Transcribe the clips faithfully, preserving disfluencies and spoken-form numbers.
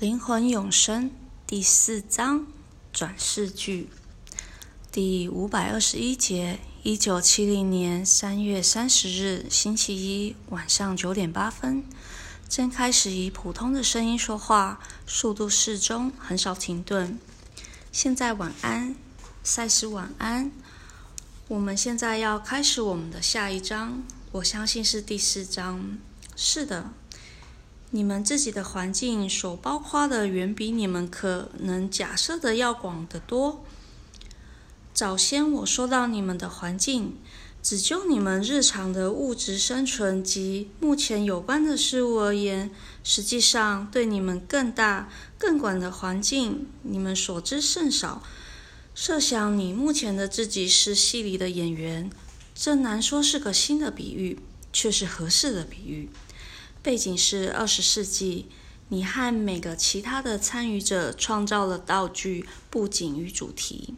灵魂永生第四章转世句第五百二十一节，一九七零年三月三十日星期一晚上九点八分，正开始以普通的声音说话，速度适中，很少停顿。现在晚安，赛斯晚安。我们现在要开始我们的下一章，我相信是第四章。是的。你们自己的环境所包括的远比你们可能假设的要广得多。早先我说到你们的环境，只就你们日常的物质生存及目前有关的事物而言，实际上对你们更大、更广的环境，你们所知甚少。设想你目前的自己是戏里的演员，这难说是个新的比喻，却是合适的比喻。背景是二十世纪，你和每个其他的参与者创造了道具、布景与主题。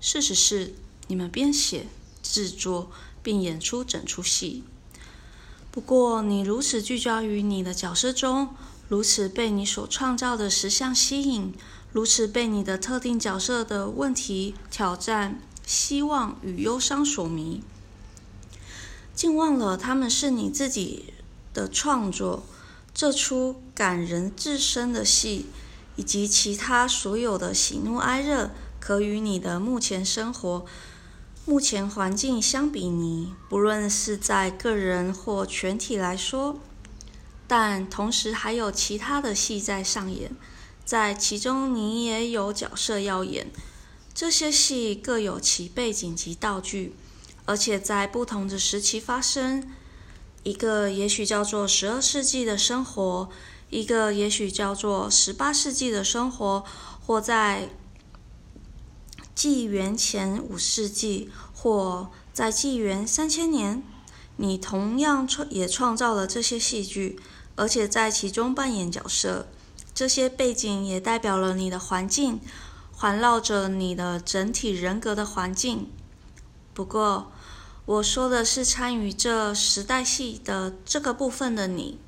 事实是，你们编写、制作并演出整出戏。不过，你如此聚焦于你的角色中，如此被你所创造的实相吸引，如此被你的特定角色的问题、挑战、希望与忧伤所迷，竟忘了他们是你自己的创作。这出感人至深的戏以及其他所有的喜怒哀乐，可与你的目前生活、目前环境相比拟，不论是在个人或全体来说。但同时还有其他的戏在上演，在其中你也有角色要演。这些戏各有其背景及道具，而且在不同的时期发生。一个也许叫做十二世纪的生活，一个也许叫做十八世纪的生活，或在纪元前五世纪，或在纪元三千年，你同样也创造了这些戏剧，而且在其中扮演角色。这些背景也代表了你的环境，环绕着你的整体人格的环境。不过，我说的是参与这时代戏的这个部分的你，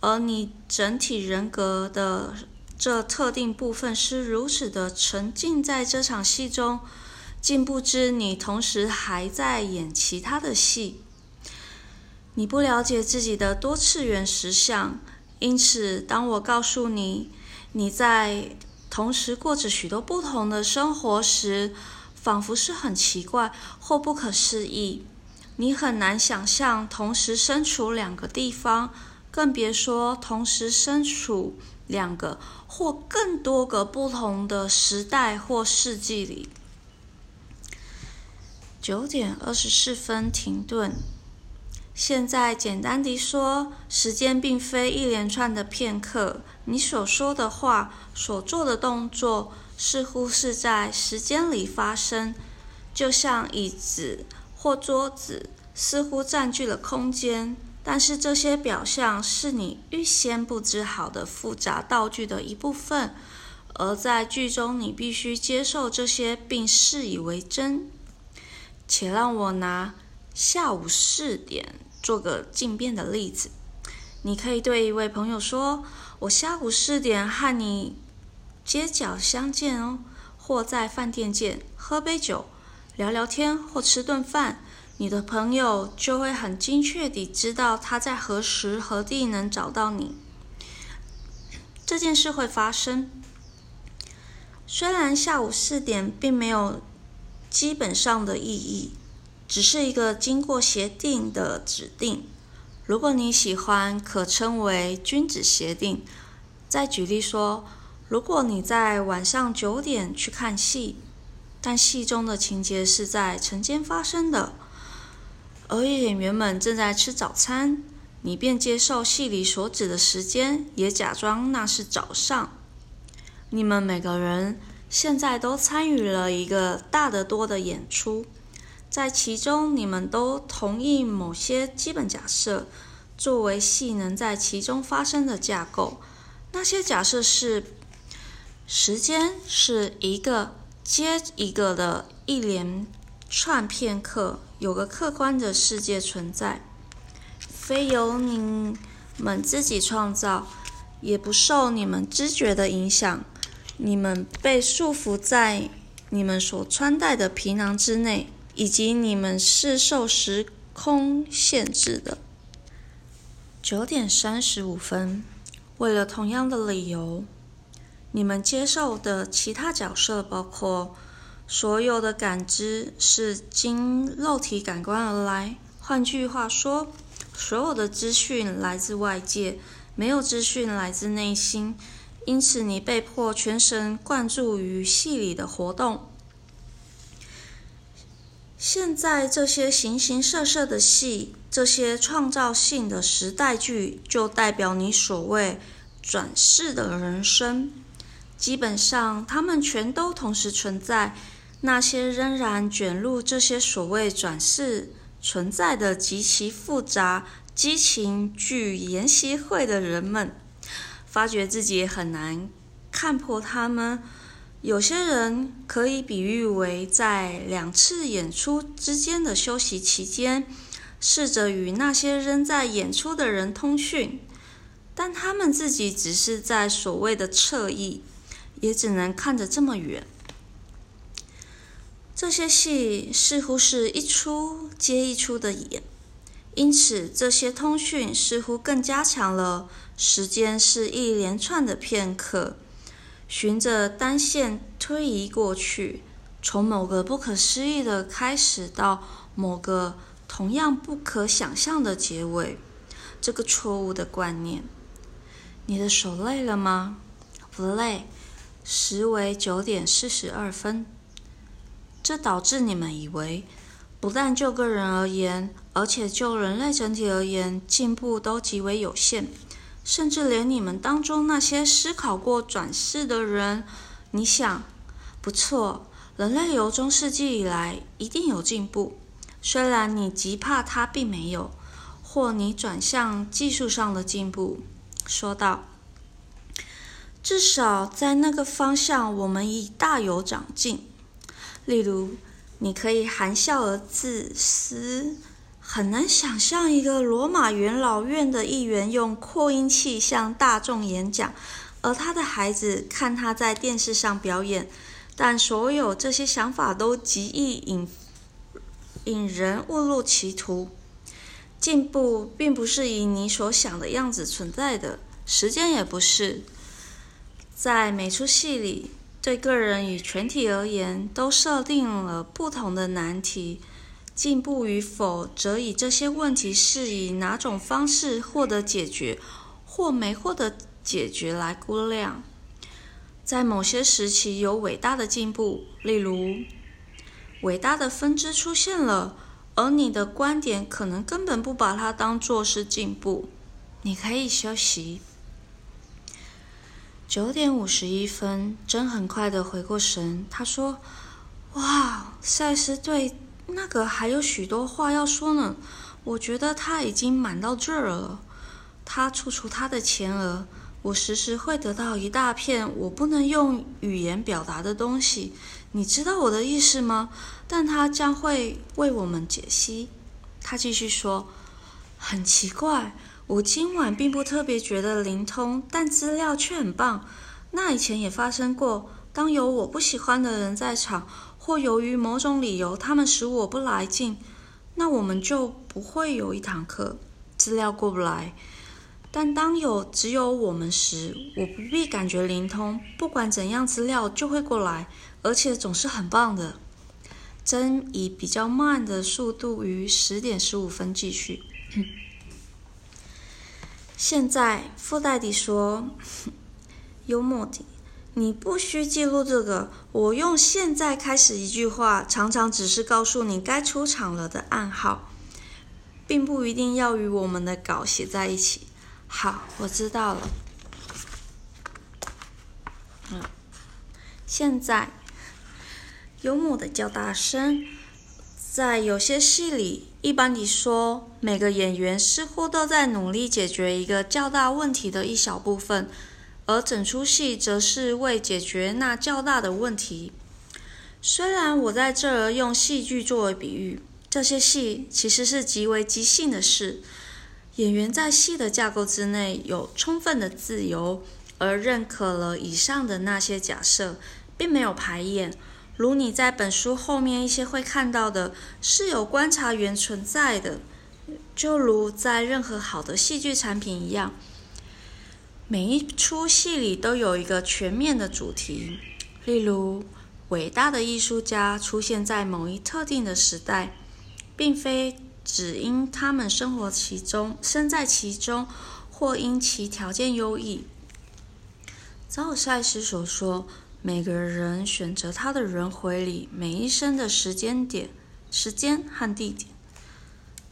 而你整体人格的这特定部分是如此的沉浸在这场戏中，竟不知你同时还在演其他的戏。你不了解自己的多次元实相，因此当我告诉你你在同时过着许多不同的生活时，仿佛是很奇怪或不可思议。你很难想象同时身处两个地方，更别说同时身处两个或更多个不同的时代或世纪里。九点二十四分停顿。现在简单地说，时间并非一连串的片刻，你所说的话、所做的动作似乎是在时间里发生，就像椅子或桌子似乎占据了空间，但是这些表象是你预先布置好的复杂道具的一部分，而在剧中你必须接受这些并视以为真。且让我拿下午四点做个近变的例子。你可以对一位朋友说，我下午四点和你街角相见哦，或在饭店见，喝杯酒，聊聊天或吃顿饭，你的朋友就会很精确地知道他在何时何地能找到你。这件事会发生。虽然下午四点并没有基本上的意义，只是一个经过协定的指定。如果你喜欢，可称为君子协定。再举例说，如果你在晚上九点去看戏，但戏中的情节是在晨间发生的，而演员们正在吃早餐，你便接受戏里所指的时间，也假装那是早上。你们每个人现在都参与了一个大得多的演出，在其中你们都同意某些基本假设，作为戏能在其中发生的架构。那些假设是时间是一个接一个的一连串片刻，有个客观的世界存在，非由你们自己创造，也不受你们知觉的影响，你们被束缚在你们所穿戴的皮囊之内，以及你们是受时空限制的。九点三十五分，为了同样的理由，你们接受的其他角色包括所有的感知是经肉体感官而来。换句话说，所有的资讯来自外界，没有资讯来自内心，因此你被迫全神贯注于戏里的活动。现在这些形形色色的戏，这些创造性的时代剧，就代表你所谓转世的人生。基本上他们全都同时存在，那些仍然卷入这些所谓转世存在的极其复杂激情剧研习会的人们，发觉自己很难看破他们。有些人可以比喻为在两次演出之间的休息期间，试着与那些仍在演出的人通讯，但他们自己只是在所谓的侧翼，也只能看着这么远。这些戏似乎是一出接一出的演，因此这些通讯似乎更加强了时间是一连串的片刻，循着单线推移过去，从某个不可思议的开始到某个同样不可想象的结尾。这个错误的观念，你的手累了吗？不累。时为九点四十二分。这导致你们以为，不但就个人而言，而且就人类整体而言，进步都极为有限，甚至连你们当中那些思考过转世的人，你想，不错，人类由中世纪以来一定有进步，虽然你极怕它并没有。或你转向技术上的进步，说道，至少在那个方向我们已大有长进。例如你可以含笑而自私，很难想象一个罗马元老院的议员用扩音器向大众演讲，而他的孩子看他在电视上表演，但所有这些想法都极易引引人误入歧途。进步并不是以你所想的样子存在的，时间也不是。在每出戏里，对个人与全体而言都设定了不同的难题，进步与否则以这些问题是以哪种方式获得解决或没获得解决来估量。在某些时期有伟大的进步，例如伟大的分支出现了，而你的观点可能根本不把它当作是进步。你可以休息。九点五十一分，真很快的回过神，他说：“哇，赛斯对那个还有许多话要说呢。我觉得他已经满到这儿了。”他触触他的前额，我时时会得到一大片我不能用语言表达的东西。你知道我的意思吗？但他将会为我们解析。他继续说，很奇怪，我今晚并不特别觉得灵通，但资料却很棒。那以前也发生过，当有我不喜欢的人在场，或由于某种理由他们使我不来劲，那我们就不会有一堂课，资料过不来。但当有只有我们时，我不必感觉灵通，不管怎样资料就会过来，而且总是很棒的。真以比较慢的速度于十点十五分继续。现在富戴迪说，幽默地，你不需记录这个，我用现在开始一句话，常常只是告诉你该出场了的暗号，并不一定要与我们的稿写在一起。好，我知道了。嗯，现在，幽默的叫大声。在有些戏里，一般地说，每个演员似乎都在努力解决一个较大问题的一小部分，而整出戏则是为解决那较大的问题。虽然我在这儿用戏剧作为比喻，这些戏其实是极为即兴的事。演员在戏的架构之内有充分的自由，而认可了以上的那些假设，并没有排演。如你在本书后面一些会看到的，是有观察员存在的，就如在任何好的戏剧产品一样，每一出戏里都有一个全面的主题。例如，伟大的艺术家出现在某一特定的时代，并非只因他们生活其中、身在其中，或因其条件优异。早有赛斯所说，每个人选择他的轮回里每一生的时间点、时间和地点。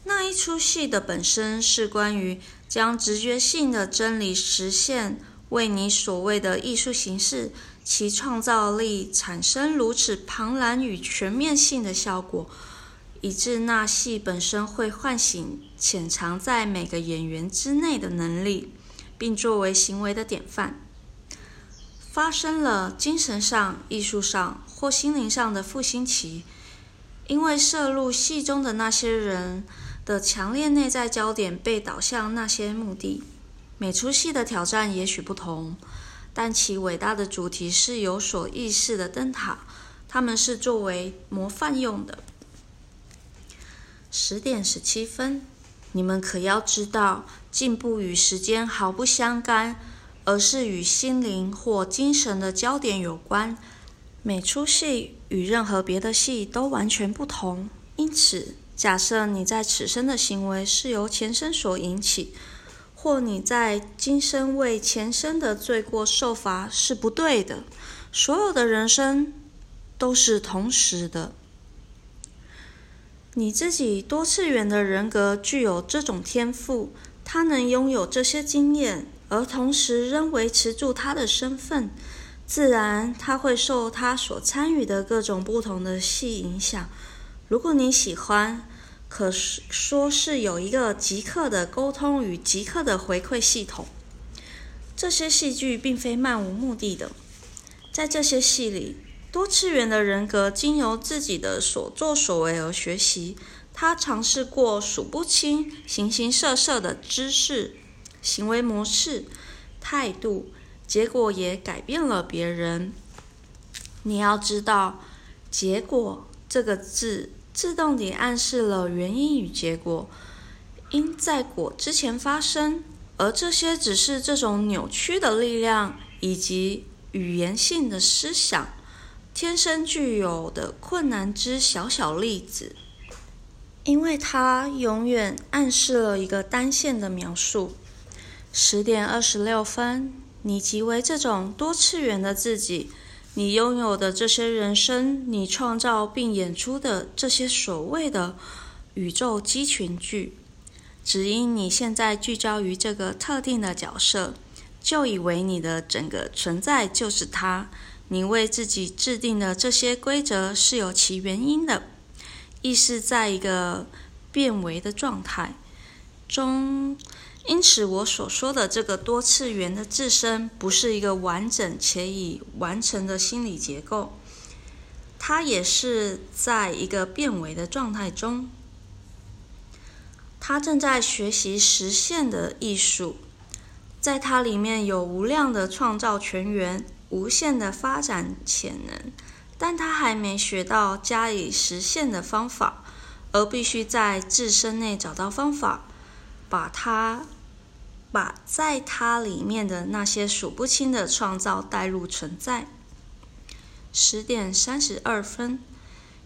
那一出戏的本身是关于将直觉性的真理实现为你所谓的艺术形式，其创造力产生如此庞然与全面性的效果，以致那戏本身会唤醒潜藏在每个演员之内的能力，并作为行为的典范。发生了精神上、艺术上或心灵上的复兴期，因为摄入戏中的那些人的强烈内在焦点被导向那些目的。每出戏的挑战也许不同，但其伟大的主题是有所意识的灯塔，它们是作为模范用的。十点十七分，你们可要知道，进步与时间毫不相干，而是与心灵或精神的焦点有关。每出戏与任何别的戏都完全不同，因此假设你在此生的行为是由前生所引起，或你在今生为前生的罪过受罚是不对的。所有的人生都是同时的。你自己多次元的人格具有这种天赋，它能拥有这些经验，而同时仍维持住他的身份，自然他会受他所参与的各种不同的戏影响。如果你喜欢，可说是有一个即刻的沟通与即刻的回馈系统。这些戏剧并非漫无目的的，在这些戏里，多次元的人格经由自己的所作所为而学习，他尝试过数不清形形色色的知识、行为模式、态度，结果也改变了别人。你要知道，结果这个字自动地暗示了原因与结果应在果之前发生，而这些只是这种扭曲的力量以及语言性的思想天生具有的困难之小小例子，因为它永远暗示了一个单线的描述。十点二十六分，你即为这种多次元的自己，你拥有的这些人生，你创造并演出的这些所谓的宇宙机群剧，只因你现在聚焦于这个特定的角色，就以为你的整个存在就是它。你为自己制定的这些规则是有其原因的，意识在一个变为的状态中。因此我所说的这个多次元的自身，不是一个完整且已完成的心理结构，它也是在一个变为的状态中，它正在学习实现的艺术。在它里面有无量的创造泉源，无限的发展潜能，但它还没学到加以实现的方法，而必须在自身内找到方法，把它把在它里面的那些数不清的创造带入存在。十点三十二分，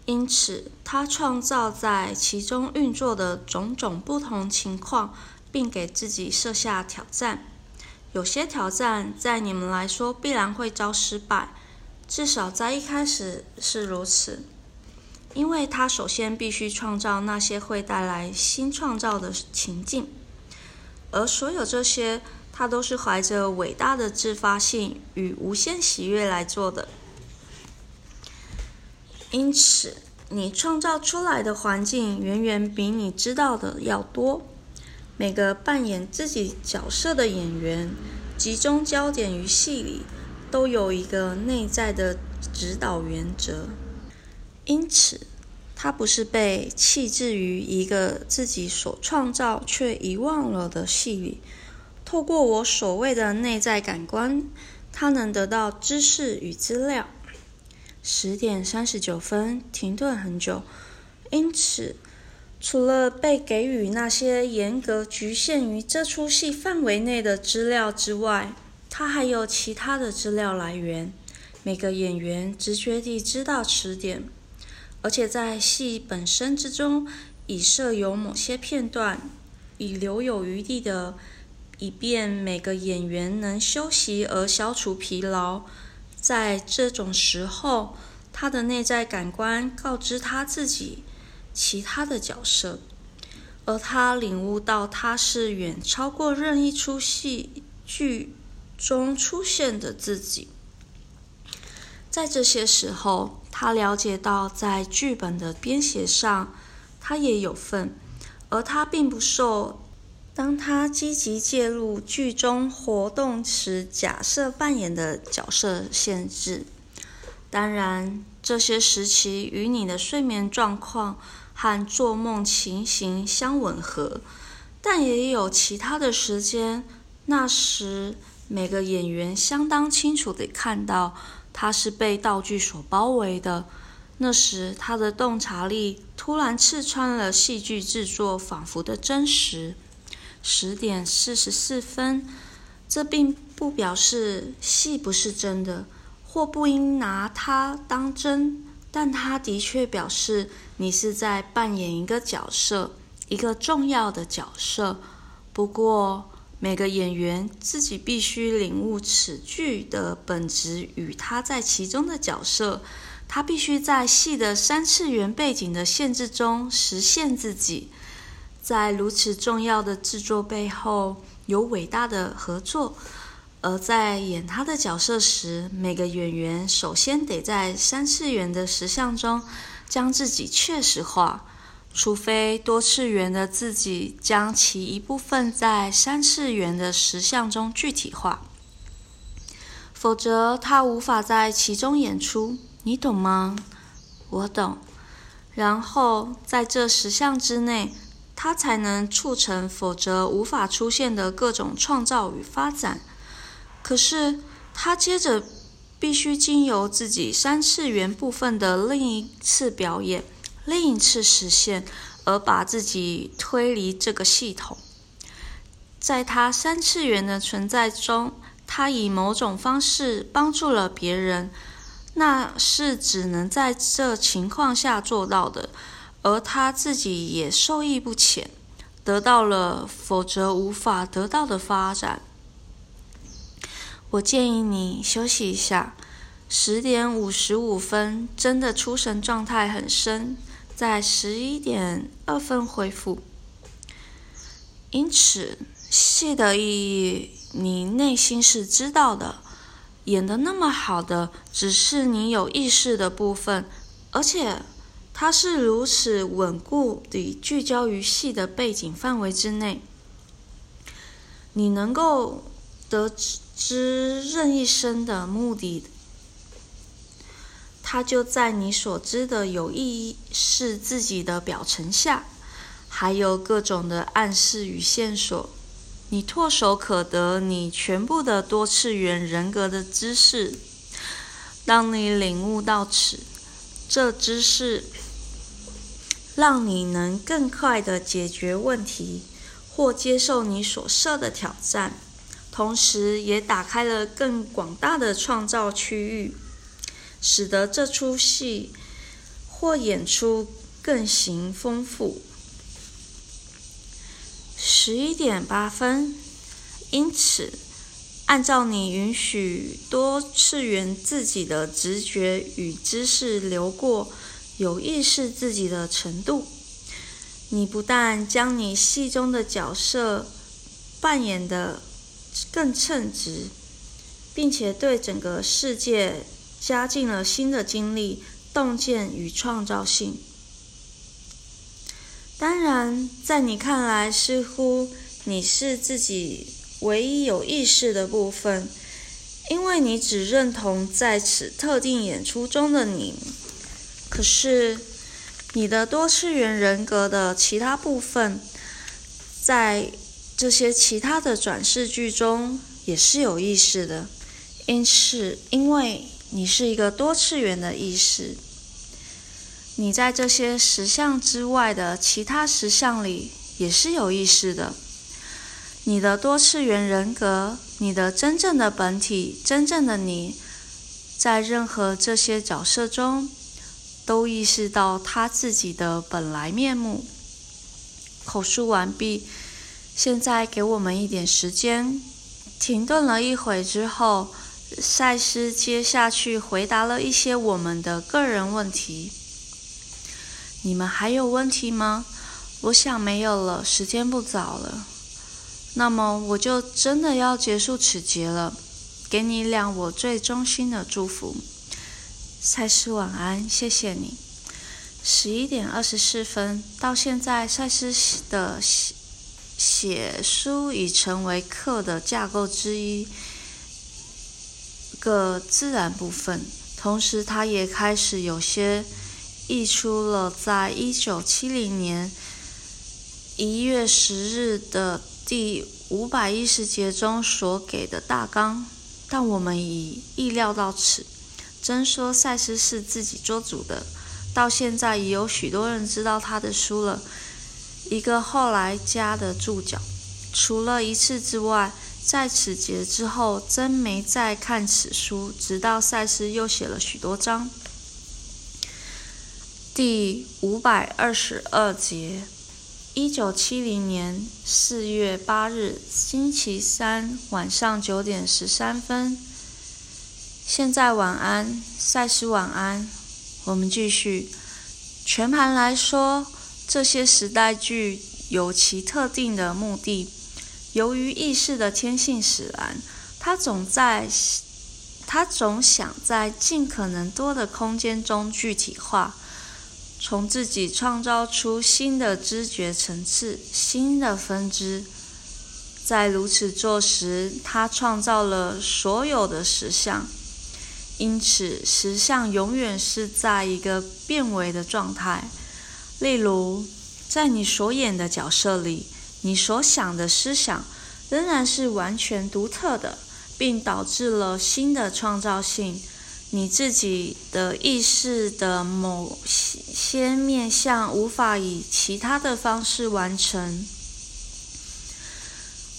因此它创造在其中运作的种种不同情况，并给自己设下挑战。有些挑战在你们来说必然会遭失败，至少在一开始是如此，因为他首先必须创造那些会带来新创造的情境，而所有这些他都是怀着伟大的自发性与无限喜悦来做的。因此你创造出来的环境远远比你知道的要多。每个扮演自己角色的演员集中焦点于戏里，都有一个内在的指导原则。因此它不是被弃置于一个自己所创造却遗忘了的系里。透过我所谓的内在感官，它能得到知识与资料。十点三十九分，停顿很久。因此，除了被给予那些严格局限于这出戏范围内的资料之外，它还有其他的资料来源。每个演员直觉地知道此点，而且在戏本身之中，已设有某些片段，以留有余地的，以便每个演员能休息而消除疲劳。在这种时候，他的内在感官告知他自己其他的角色，而他领悟到他是远超过任意出戏剧中出现的自己。在这些时候，他了解到在剧本的编写上他也有份，而他并不受当他积极介入剧中活动时假设扮演的角色限制。当然，这些时期与你的睡眠状况和做梦情形相吻合，但也有其他的时间，那时每个演员相当清楚地看到他是被道具所包围的。那时他的洞察力突然刺穿了戏剧制作仿佛的真实。十点四十四分，这并不表示戏不是真的，或不应拿它当真，但它的确表示你是在扮演一个角色，一个重要的角色。不过，每个演员自己必须领悟此剧的本质与他在其中的角色，他必须在戏的三次元背景的限制中实现自己。在如此重要的制作背后，有伟大的合作，而在演他的角色时，每个演员首先得在三次元的实相中将自己确实化，除非多次元的自己将其一部分在三次元的实相中具体化，否则他无法在其中演出。你懂吗？我懂。然后在这实相之内，它才能促成否则无法出现的各种创造与发展。可是它接着必须经由自己三次元部分的另一次表演，另一次实现，而把自己推离这个系统。在它三次元的存在中，它以某种方式帮助了别人，那是只能在这情况下做到的，而他自己也受益不浅，得到了否则无法得到的发展。我建议你休息一下。十点五十五分，真的出神状态很深，在十一点二分恢复。因此，戏的意义，你内心是知道的，演得那么好的，只是你有意识的部分，而且它是如此稳固地聚焦于戏的背景范围之内，你能够得知任意生的目的，它就在你所知的有意识自己的表层下，还有各种的暗示与线索。你唾手可得你全部的多次元人格的知识。当你领悟到此，这知识让你能更快地解决问题，或接受你所设的挑战，同时也打开了更广大的创造区域，使得这出戏或演出更形丰富。十一点八分，因此，按照你允许多次元自己的直觉与知识流过有意识自己的程度，你不但将你戏中的角色扮演得更称职，并且对整个世界加进了新的经历、洞见与创造性。当然，在你看来，似乎你是自己唯一有意识的部分，因为你只认同在此特定演出中的你。可是，你的多次元人格的其他部分，在这些其他的转世剧中也是有意识的，因此，因为你是一个多次元的意识，你在这些实相之外的其他实相里也是有意识的。你的多次元人格，你的真正的本体，真正的你，在任何这些角色中都意识到他自己的本来面目。口述完毕，现在给我们一点时间。停顿了一会之后，赛斯接下去回答了一些我们的个人问题。你们还有问题吗？我想没有了，时间不早了。那么我就真的要结束此节了，给你俩我最衷心的祝福。赛斯晚安，谢谢你。十一点二十四分，到现在赛斯的写书已成为课的架构之一个自然部分，同时它也开始有些溢出了在一九七零年一月十日的第五百一十节中所给的大纲，但我们已意料到此。真说赛斯是自己做主的，到现在已有许多人知道他的书了，一个后来加的注脚。除了一次之外，在此节之后真没再看此书，直到赛斯又写了许多章。第五百二十二节，一九七零年四月八日星期三晚上九点十三分。现在晚安，赛斯晚安。我们继续。全盘来说，这些时代剧有其特定的目的，由于意识的天性使然，它总在它总想在尽可能多的空间中具体化，从自己创造出新的知觉层次、新的分支。在如此做时，他创造了所有的实相，因此实相永远是在一个变为的状态。例如，在你所演的角色里，你所想的思想仍然是完全独特的，并导致了新的创造性。你自己的意识的某些面向无法以其他的方式完成。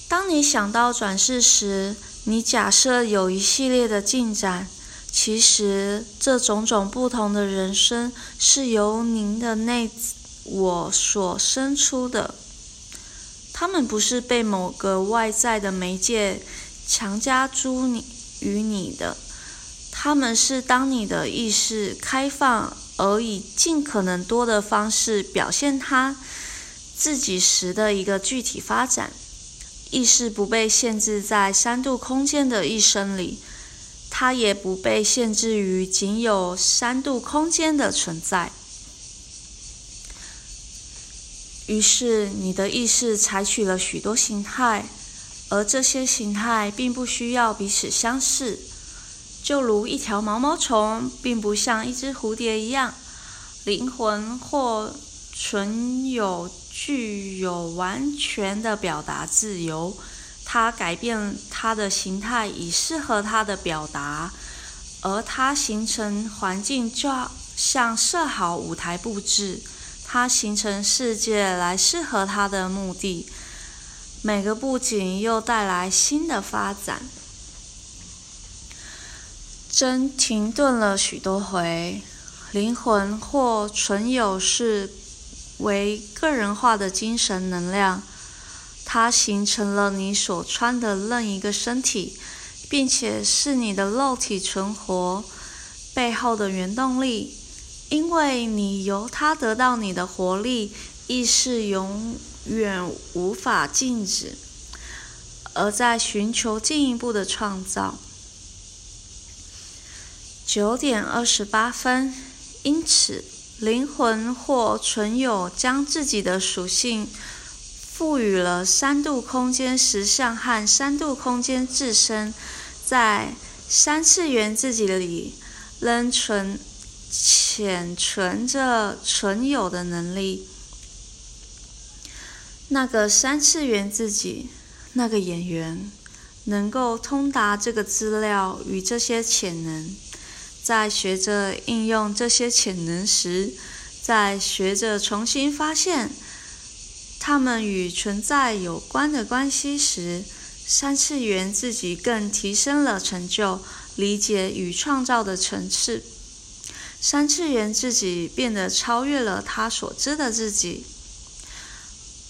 当你想到转世时，你假设有一系列的进展，其实这种种不同的人生是由您的内我所生出的，他们不是被某个外在的媒介强加诸你于你的，他们是当你的意识开放而以尽可能多的方式表现它自己时的一个具体发展。意识不被限制在三度空间的一生里，它也不被限制于仅有三度空间的存在。于是你的意识采取了许多形态，而这些形态并不需要彼此相似，就如一条毛毛虫并不像一只蝴蝶一样，灵魂或存有具有完全的表达自由，它改变它的形态以适合它的表达，而它形成环境就像设好舞台布置，它形成世界来适合它的目的，每个布景又带来新的发展。真停顿了许多回。灵魂或存有是为个人化的精神能量，它形成了你所穿的任一个身体，并且是你的肉体存活背后的原动力，因为你由它得到你的活力，意识永远无法静止，而在寻求进一步的创造。九点二十八分，因此，灵魂或存有将自己的属性赋予了三度空间实相和三度空间自身，在三次元自己里仍存潜存着存有的能力，那个三次元自己，那个演员能够通达这个资料与这些潜能，在学着应用这些潜能时，在学着重新发现它们与存在有关的关系时，三次元自己更提升了成就、理解与创造的层次。三次元自己变得超越了他所知的自己，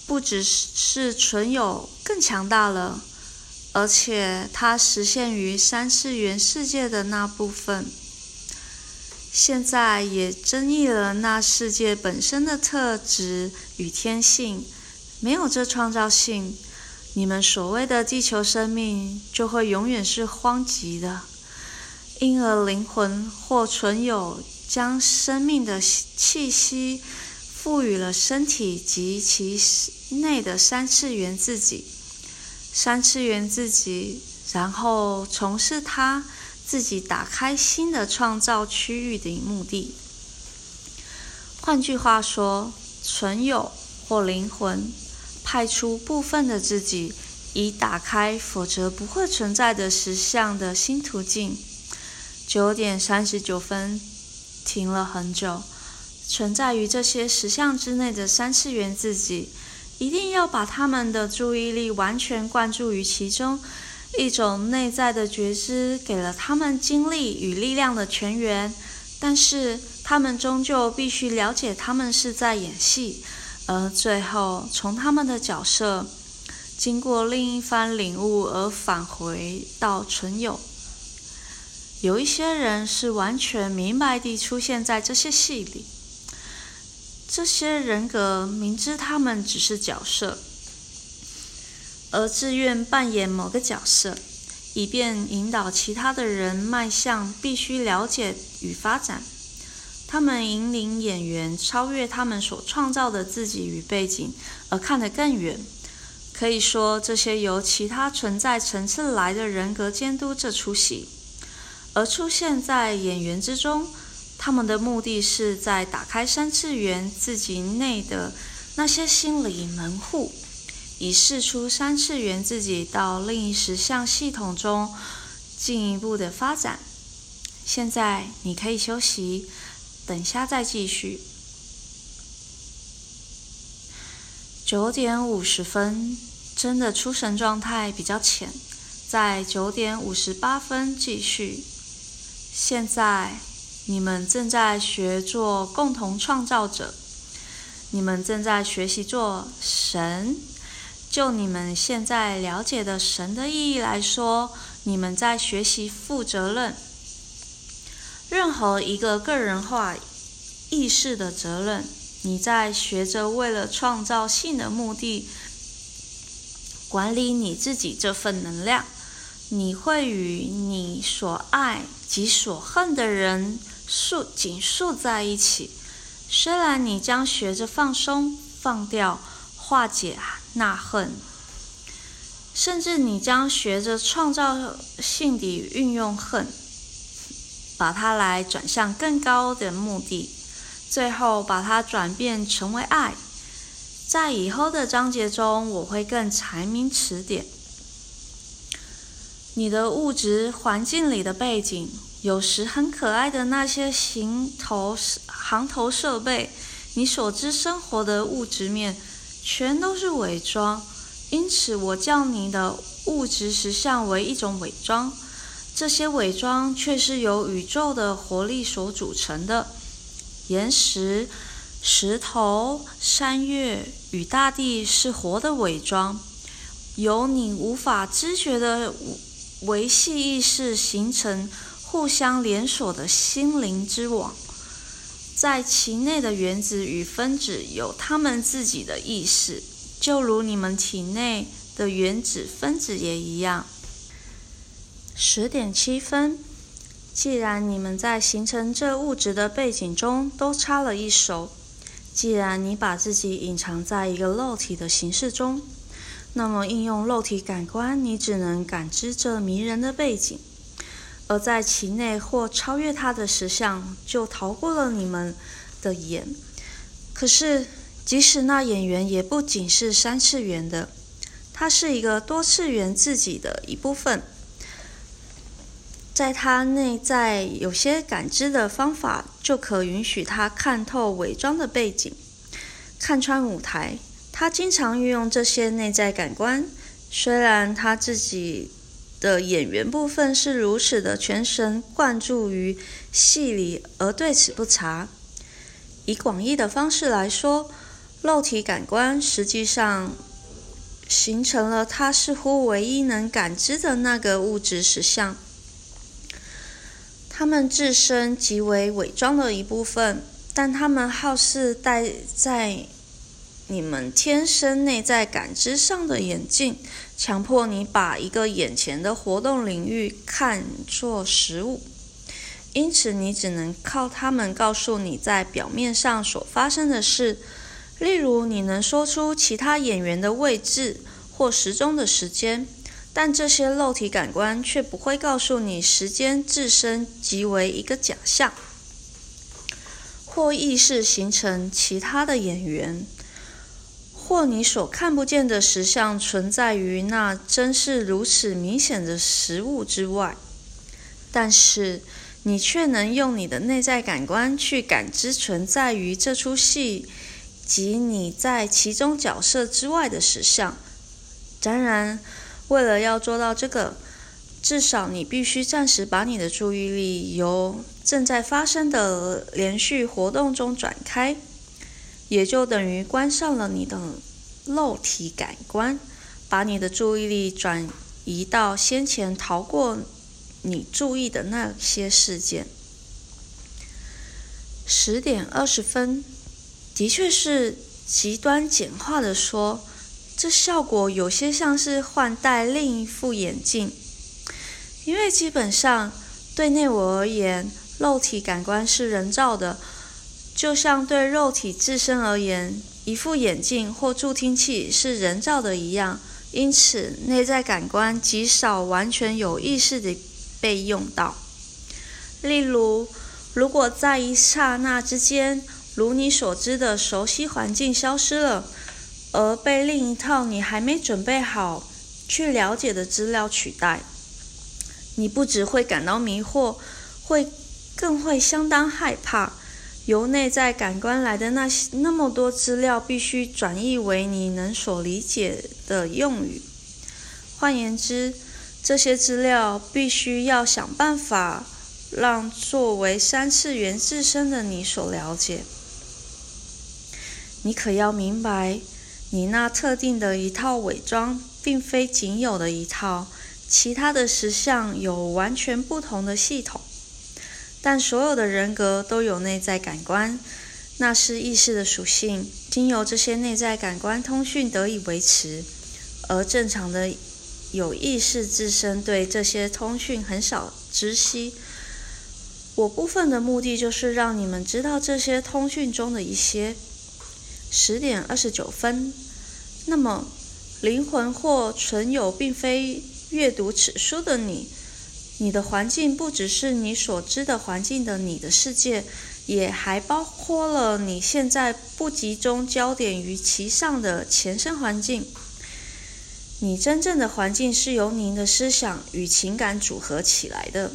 不只是存有更强大了，而且它实现于三次元世界的那部分，现在也增益了那世界本身的特质与天性。没有这创造性，你们所谓的地球生命就会永远是荒寂的，因而灵魂或存有将生命的气息赋予了身体及其内的三次元自己，三次元自己然后从事它自己打开新的创造区域的目的。换句话说，存有或灵魂派出部分的自己，以打开否则不会存在的实相的新途径。九点三十九分，停了很久。存在于这些实相之内的三次元自己，一定要把他们的注意力完全灌注于其中。一种内在的觉知给了他们精力与力量的泉源，但是他们终究必须了解他们是在演戏，而最后从他们的角色经过另一番领悟而返回到存有。有一些人是完全明白地出现在这些戏里，这些人格明知他们只是角色，而自愿扮演某个角色，以便引导其他的人迈向必须了解与发展。他们引领演员超越他们所创造的自己与背景，而看得更远。可以说，这些由其他存在层次来的人格监督这出戏，而出现在演员之中。他们的目的是在打开三次元自己内的那些心理门户，以释出三次元自己到另一实相系统中进一步的发展。现在你可以休息，等下再继续。九点五十分，真的出神状态比较浅，在九点五十八分继续。现在你们正在学做共同创造者，你们正在学习做神。就你们现在了解的神的意义来说，你们在学习负责任。任何一个个人化意识的责任，你在学着为了创造性的目的管理你自己这份能量。你会与你所爱及所恨的人束紧束在一起，虽然你将学着放松、放掉、化解那恨，甚至你将学着创造性地运用恨，把它来转向更高的目的，最后把它转变成为爱。在以后的章节中，我会更阐明此点。你的物质环境里的背景，有时很可爱的那些行头行头设备，你所知生活的物质面，全都是伪装。因此我叫你的物质实相为一种伪装。这些伪装却是由宇宙的活力所组成的，岩石、石头、山岳与大地是活的伪装，由你无法知觉的维系意识形成互相连锁的心灵之网，在其内的原子与分子有他们自己的意识，就如你们体内的原子分子也一样。十点七分，既然你们在形成这物质的背景中都插了一手，既然你把自己隐藏在一个肉体的形式中，那么应用肉体感官，你只能感知这迷人的背景。而在其内或超越它的实相，就逃过了你们的眼。可是，即使那演员也不仅是三次元的，它是一个多次元自己的一部分。在它内在有些感知的方法，就可允许它看透伪装的背景，看穿舞台。他经常运用这些内在感官，虽然他自己的演员部分是如此的全神贯注于戏里，而对此不察。以广义的方式来说，肉体感官实际上形成了他似乎唯一能感知的那个物质实相，他们自身即为伪装的一部分，但他们好似戴在你们天生内在感知上的眼镜，强迫你把一个眼前的活动领域看作实物，因此你只能靠他们告诉你在表面上所发生的事。例如，你能说出其他演员的位置或时钟的时间，但这些肉体感官却不会告诉你时间自身即为一个假象，或意识形成其他的演员，或你所看不见的实相存在于那真是如此明显的实物之外，但是你却能用你的内在感官去感知存在于这出戏及你在其中角色之外的实相。当然，为了要做到这个，至少你必须暂时把你的注意力由正在发生的连续活动中转开，也就等于关上了你的肉体感官，把你的注意力转移到先前逃过你注意的那些事件。十点二十分，的确是极端简化的说，这效果有些像是换戴另一副眼镜，因为基本上对内我而言，肉体感官是人造的。就像对肉体自身而言，一副眼镜或助听器是人造的一样，因此内在感官极少完全有意识地被用到。例如，如果在一刹那之间，如你所知的熟悉环境消失了，而被另一套你还没准备好去了解的资料取代，你不只会感到迷惑，会更会相当害怕。由内在感官来的那些那么多资料必须转译为你能所理解的用语，换言之，这些资料必须要想办法让作为三次元自身的你所了解。你可要明白，你那特定的一套伪装并非仅有的一套，其他的实相有完全不同的系统。但所有的人格都有内在感官，那是意识的属性，经由这些内在感官通讯得以维持。而正常的有意识自身对这些通讯很少知悉。我部分的目的就是让你们知道这些通讯中的一些。十点二十九分，那么灵魂或存有并非阅读此书的你。你的环境不只是你所知的环境的你的世界，也还包括了你现在不集中焦点于其上的前身环境。你真正的环境是由您的思想与情感组合起来的，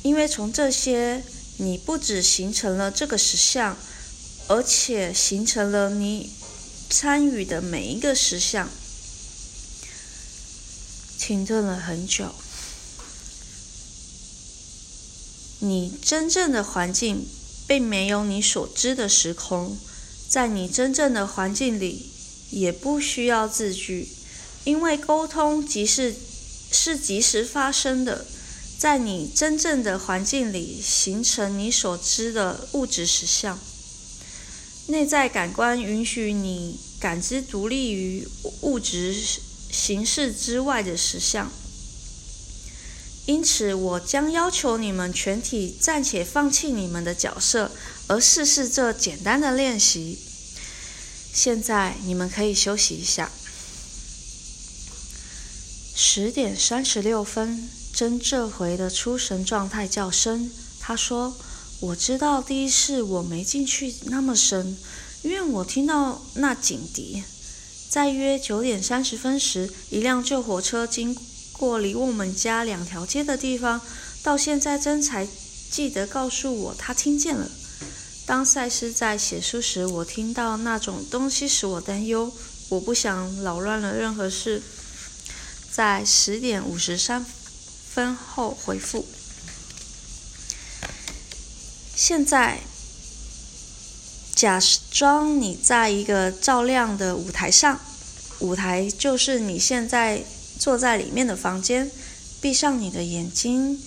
因为从这些，你不只形成了这个实相，而且形成了你参与的每一个实相。停顿了很久。你真正的环境并没有你所知的时空，在你真正的环境里也不需要字句，因为沟通即是是即时发生的，在你真正的环境里形成你所知的物质实相。内在感官允许你感知独立于物质形式之外的实相。因此，我将要求你们全体暂且放弃你们的角色，而试试这简单的练习。现在，你们可以休息一下。十点三十六分，真这回的出神状态较深。他说：“我知道第一世我没进去那么深，因为我听到那警笛。”在约九点三十分时，一辆救火车经过离我们家两条街的地方，到现在真才记得告诉我他听见了。当赛斯在写书时，我听到那种东西使我担忧，我不想扰乱了任何事。在十点五十三分后回复。现在假装你在一个照亮的舞台上，舞台就是你现在坐在里面的房间，闭上你的眼睛，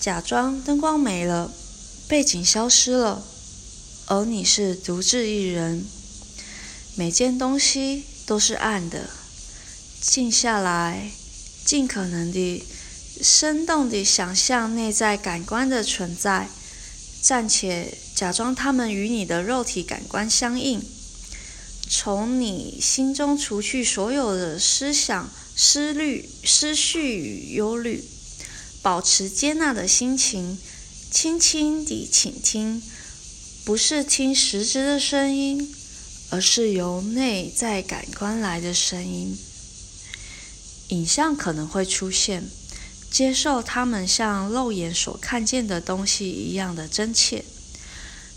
假装灯光没了，背景消失了，而你是独自一人，每件东西都是暗的。静下来，尽可能地生动地想象内在感官的存在，暂且假装它们与你的肉体感官相应。从你心中除去所有的思想、思虑、思绪与忧虑，保持接纳的心情，轻轻地倾听，不是听实质的声音，而是由内在感官来的声音。影像可能会出现，接受它们像肉眼所看见的东西一样的真切，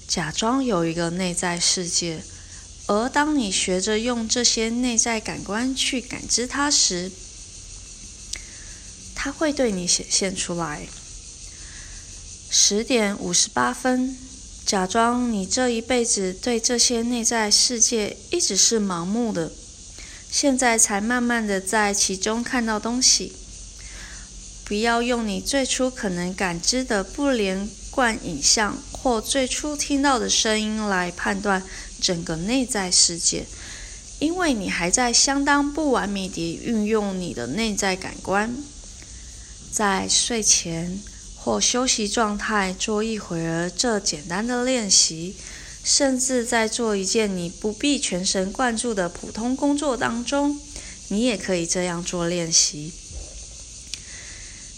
假装有一个内在世界，而当你学着用这些内在感官去感知它时，它会对你显现出来。十点五十八分，假装你这一辈子对这些内在世界一直是盲目的，现在才慢慢的在其中看到东西。不要用你最初可能感知的不连贯影像或最初听到的声音来判断整个内在世界，因为你还在相当不完美地运用你的内在感官。在睡前或休息状态做一会儿这简单的练习，甚至在做一件你不必全神贯注的普通工作当中，你也可以这样做练习。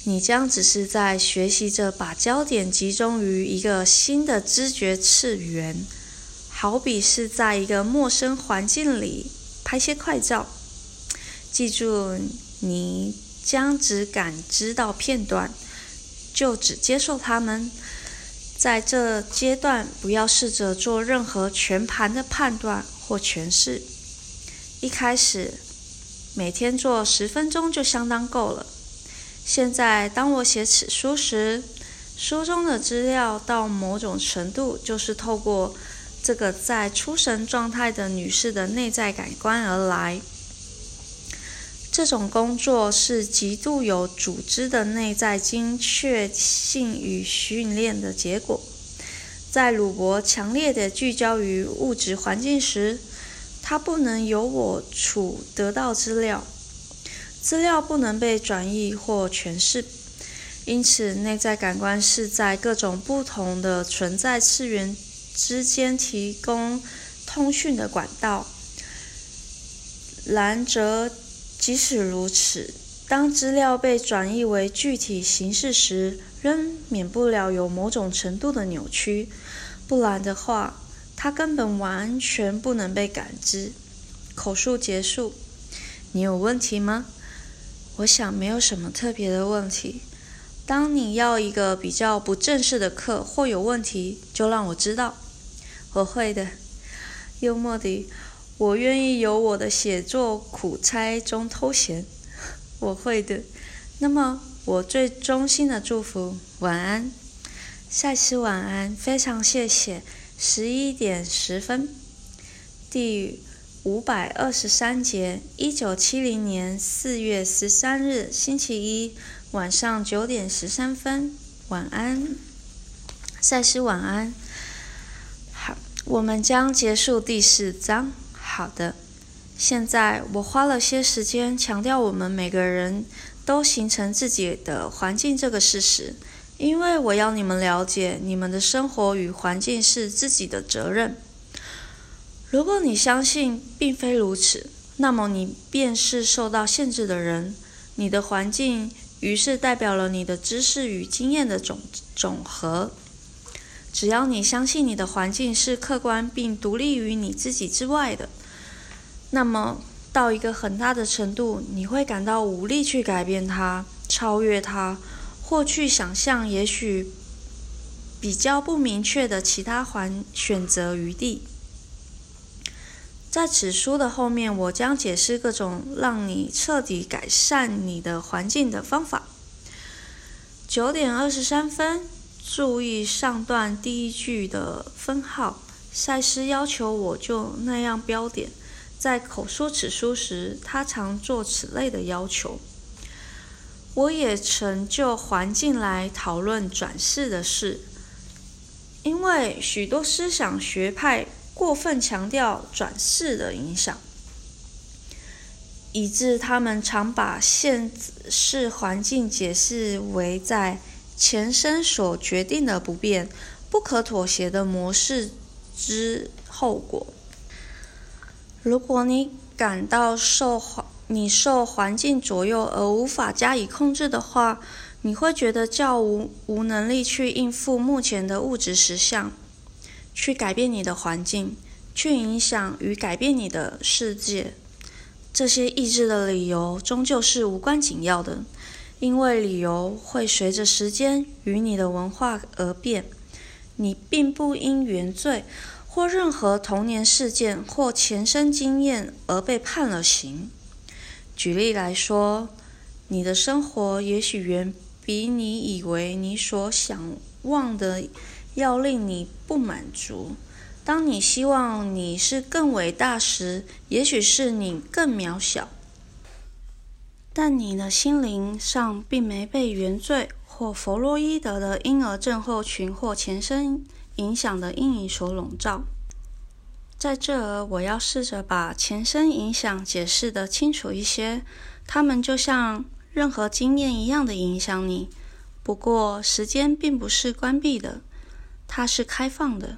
你将只是在学习着把焦点集中于一个新的知觉次元，好比是在一个陌生环境里拍些快照。记住，你将只感知到片段，就只接受它们。在这阶段，不要试着做任何全盘的判断或诠释。一开始，每天做十分钟就相当够了。现在，当我写此书时，书中的资料到某种程度就是透过这个在出神状态的女士的内在感官而来。这种工作是极度有组织的内在精确性与训练的结果。在鲁伯强烈地聚焦于物质环境时，他不能由我处得到资料，资料不能被转译或诠释，因此内在感官是在各种不同的存在次元之间提供通讯的管道。然则即使如此，当资料被转译为具体形式时，仍免不了有某种程度的扭曲，不然的话，它根本完全不能被感知。口述结束。你有问题吗？我想没有什么特别的问题。当你要一个比较不正式的课或有问题，就让我知道。我会的。幽默地，我愿意由我的写作苦差中偷闲。我会的。那么，我最衷心的祝福，晚安，赛斯晚安。非常谢谢。十一点十分，第五百二十三节，一九七零年四月十三日星期一晚上九点十三分，晚安，赛斯晚安。好，我们将结束第四章。好的，现在我花了些时间强调我们每个人都形成自己的环境这个事实，因为我要你们了解，你们的生活与环境是自己的责任。如果你相信并非如此，那么你便是受到限制的人，你的环境于是代表了你的知识与经验的总总和。只要你相信你的环境是客观并独立于你自己之外的，那么到一个很大的程度，你会感到无力去改变它、超越它，或去想象也许比较不明确的其他环选择余地。在此书的后面，我将解释各种让你彻底改善你的环境的方法。九点二十三分，注意上段第一句的分号。赛斯要求我就那样标点。在口说此书时，他常做此类的要求。我也曾就环境来讨论转世的事，因为许多思想学派过分强调转世的影响，以致他们常把现世环境解释为在前生所决定的不变、不可妥协的模式之后果。如果你感到受环你受环境左右而无法加以控制的话，你会觉得较无无能力去应付目前的物质实相。去改变你的环境，去影响与改变你的世界，这些意志的理由终究是无关紧要的，因为理由会随着时间与你的文化而变。你并不因原罪或任何童年事件或前生经验而被判了刑。举例来说，你的生活也许远比你以为你所想望的要令你不满足。当你希望你是更伟大时，也许是你更渺小，但你的心灵上并没被原罪或弗洛伊德的婴儿症候群或前生影响的阴影所笼罩。在这儿，我要试着把前生影响解释得清楚一些。它们就像任何经验一样的影响你，不过时间并不是关闭的，它是开放的。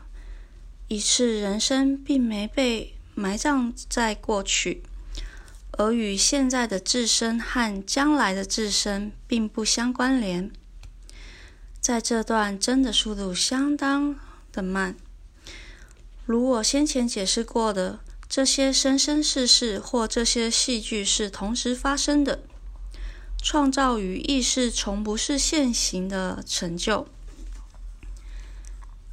一次人生并没被埋葬在过去，而与现在的自身和将来的自身并不相关联。在这段真的速度相当的慢。如我先前解释过的，这些生生世世或这些戏剧是同时发生的。创造与意识从不是现行的成就。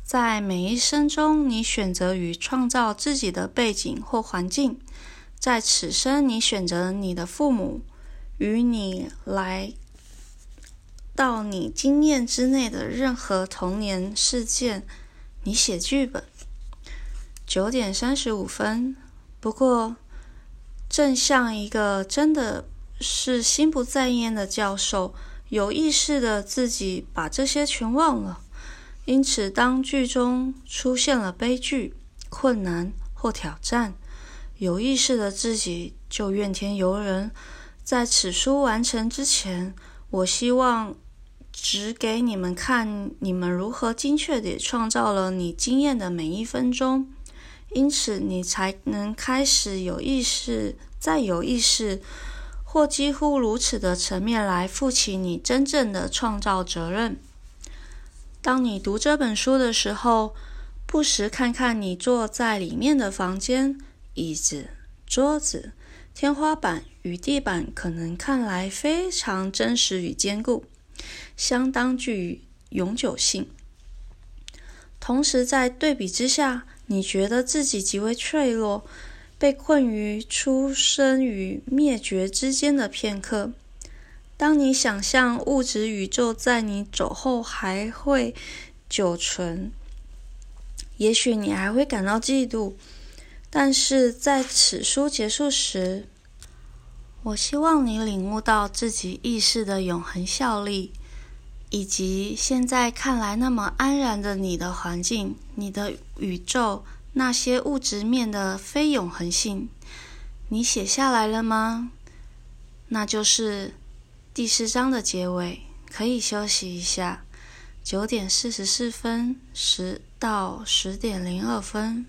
在每一生中，你选择与创造自己的背景或环境。在此生，你选择你的父母与你来到你经验之内的任何童年事件。你写剧本。九点三十五分。不过，正像一个真的是心不在焉的教授，有意识的自己把这些全忘了。因此，当剧中出现了悲剧、困难或挑战，有意识的自己就怨天尤人。在此书完成之前，我希望只给你们看你们如何精确地创造了你经验的每一分钟，因此你才能开始有意识、再有意识，或几乎如此的层面来负起你真正的创造责任。当你读这本书的时候，不时看看你坐在里面的房间、椅子、桌子、天花板与地板，可能看来非常真实与坚固，相当具永久性。同时在对比之下，你觉得自己极为脆弱，被困于出生与灭绝之间的片刻。当你想象物质宇宙在你走后还会久存，也许你还会感到嫉妒，但是在此书结束时，我希望你领悟到自己意识的永恒效力，以及现在看来那么安然的你的环境、你的宇宙、那些物质面的非永恒性。你写下来了吗？那就是第四章的结尾，可以休息一下。九点四十四分到十点零二分。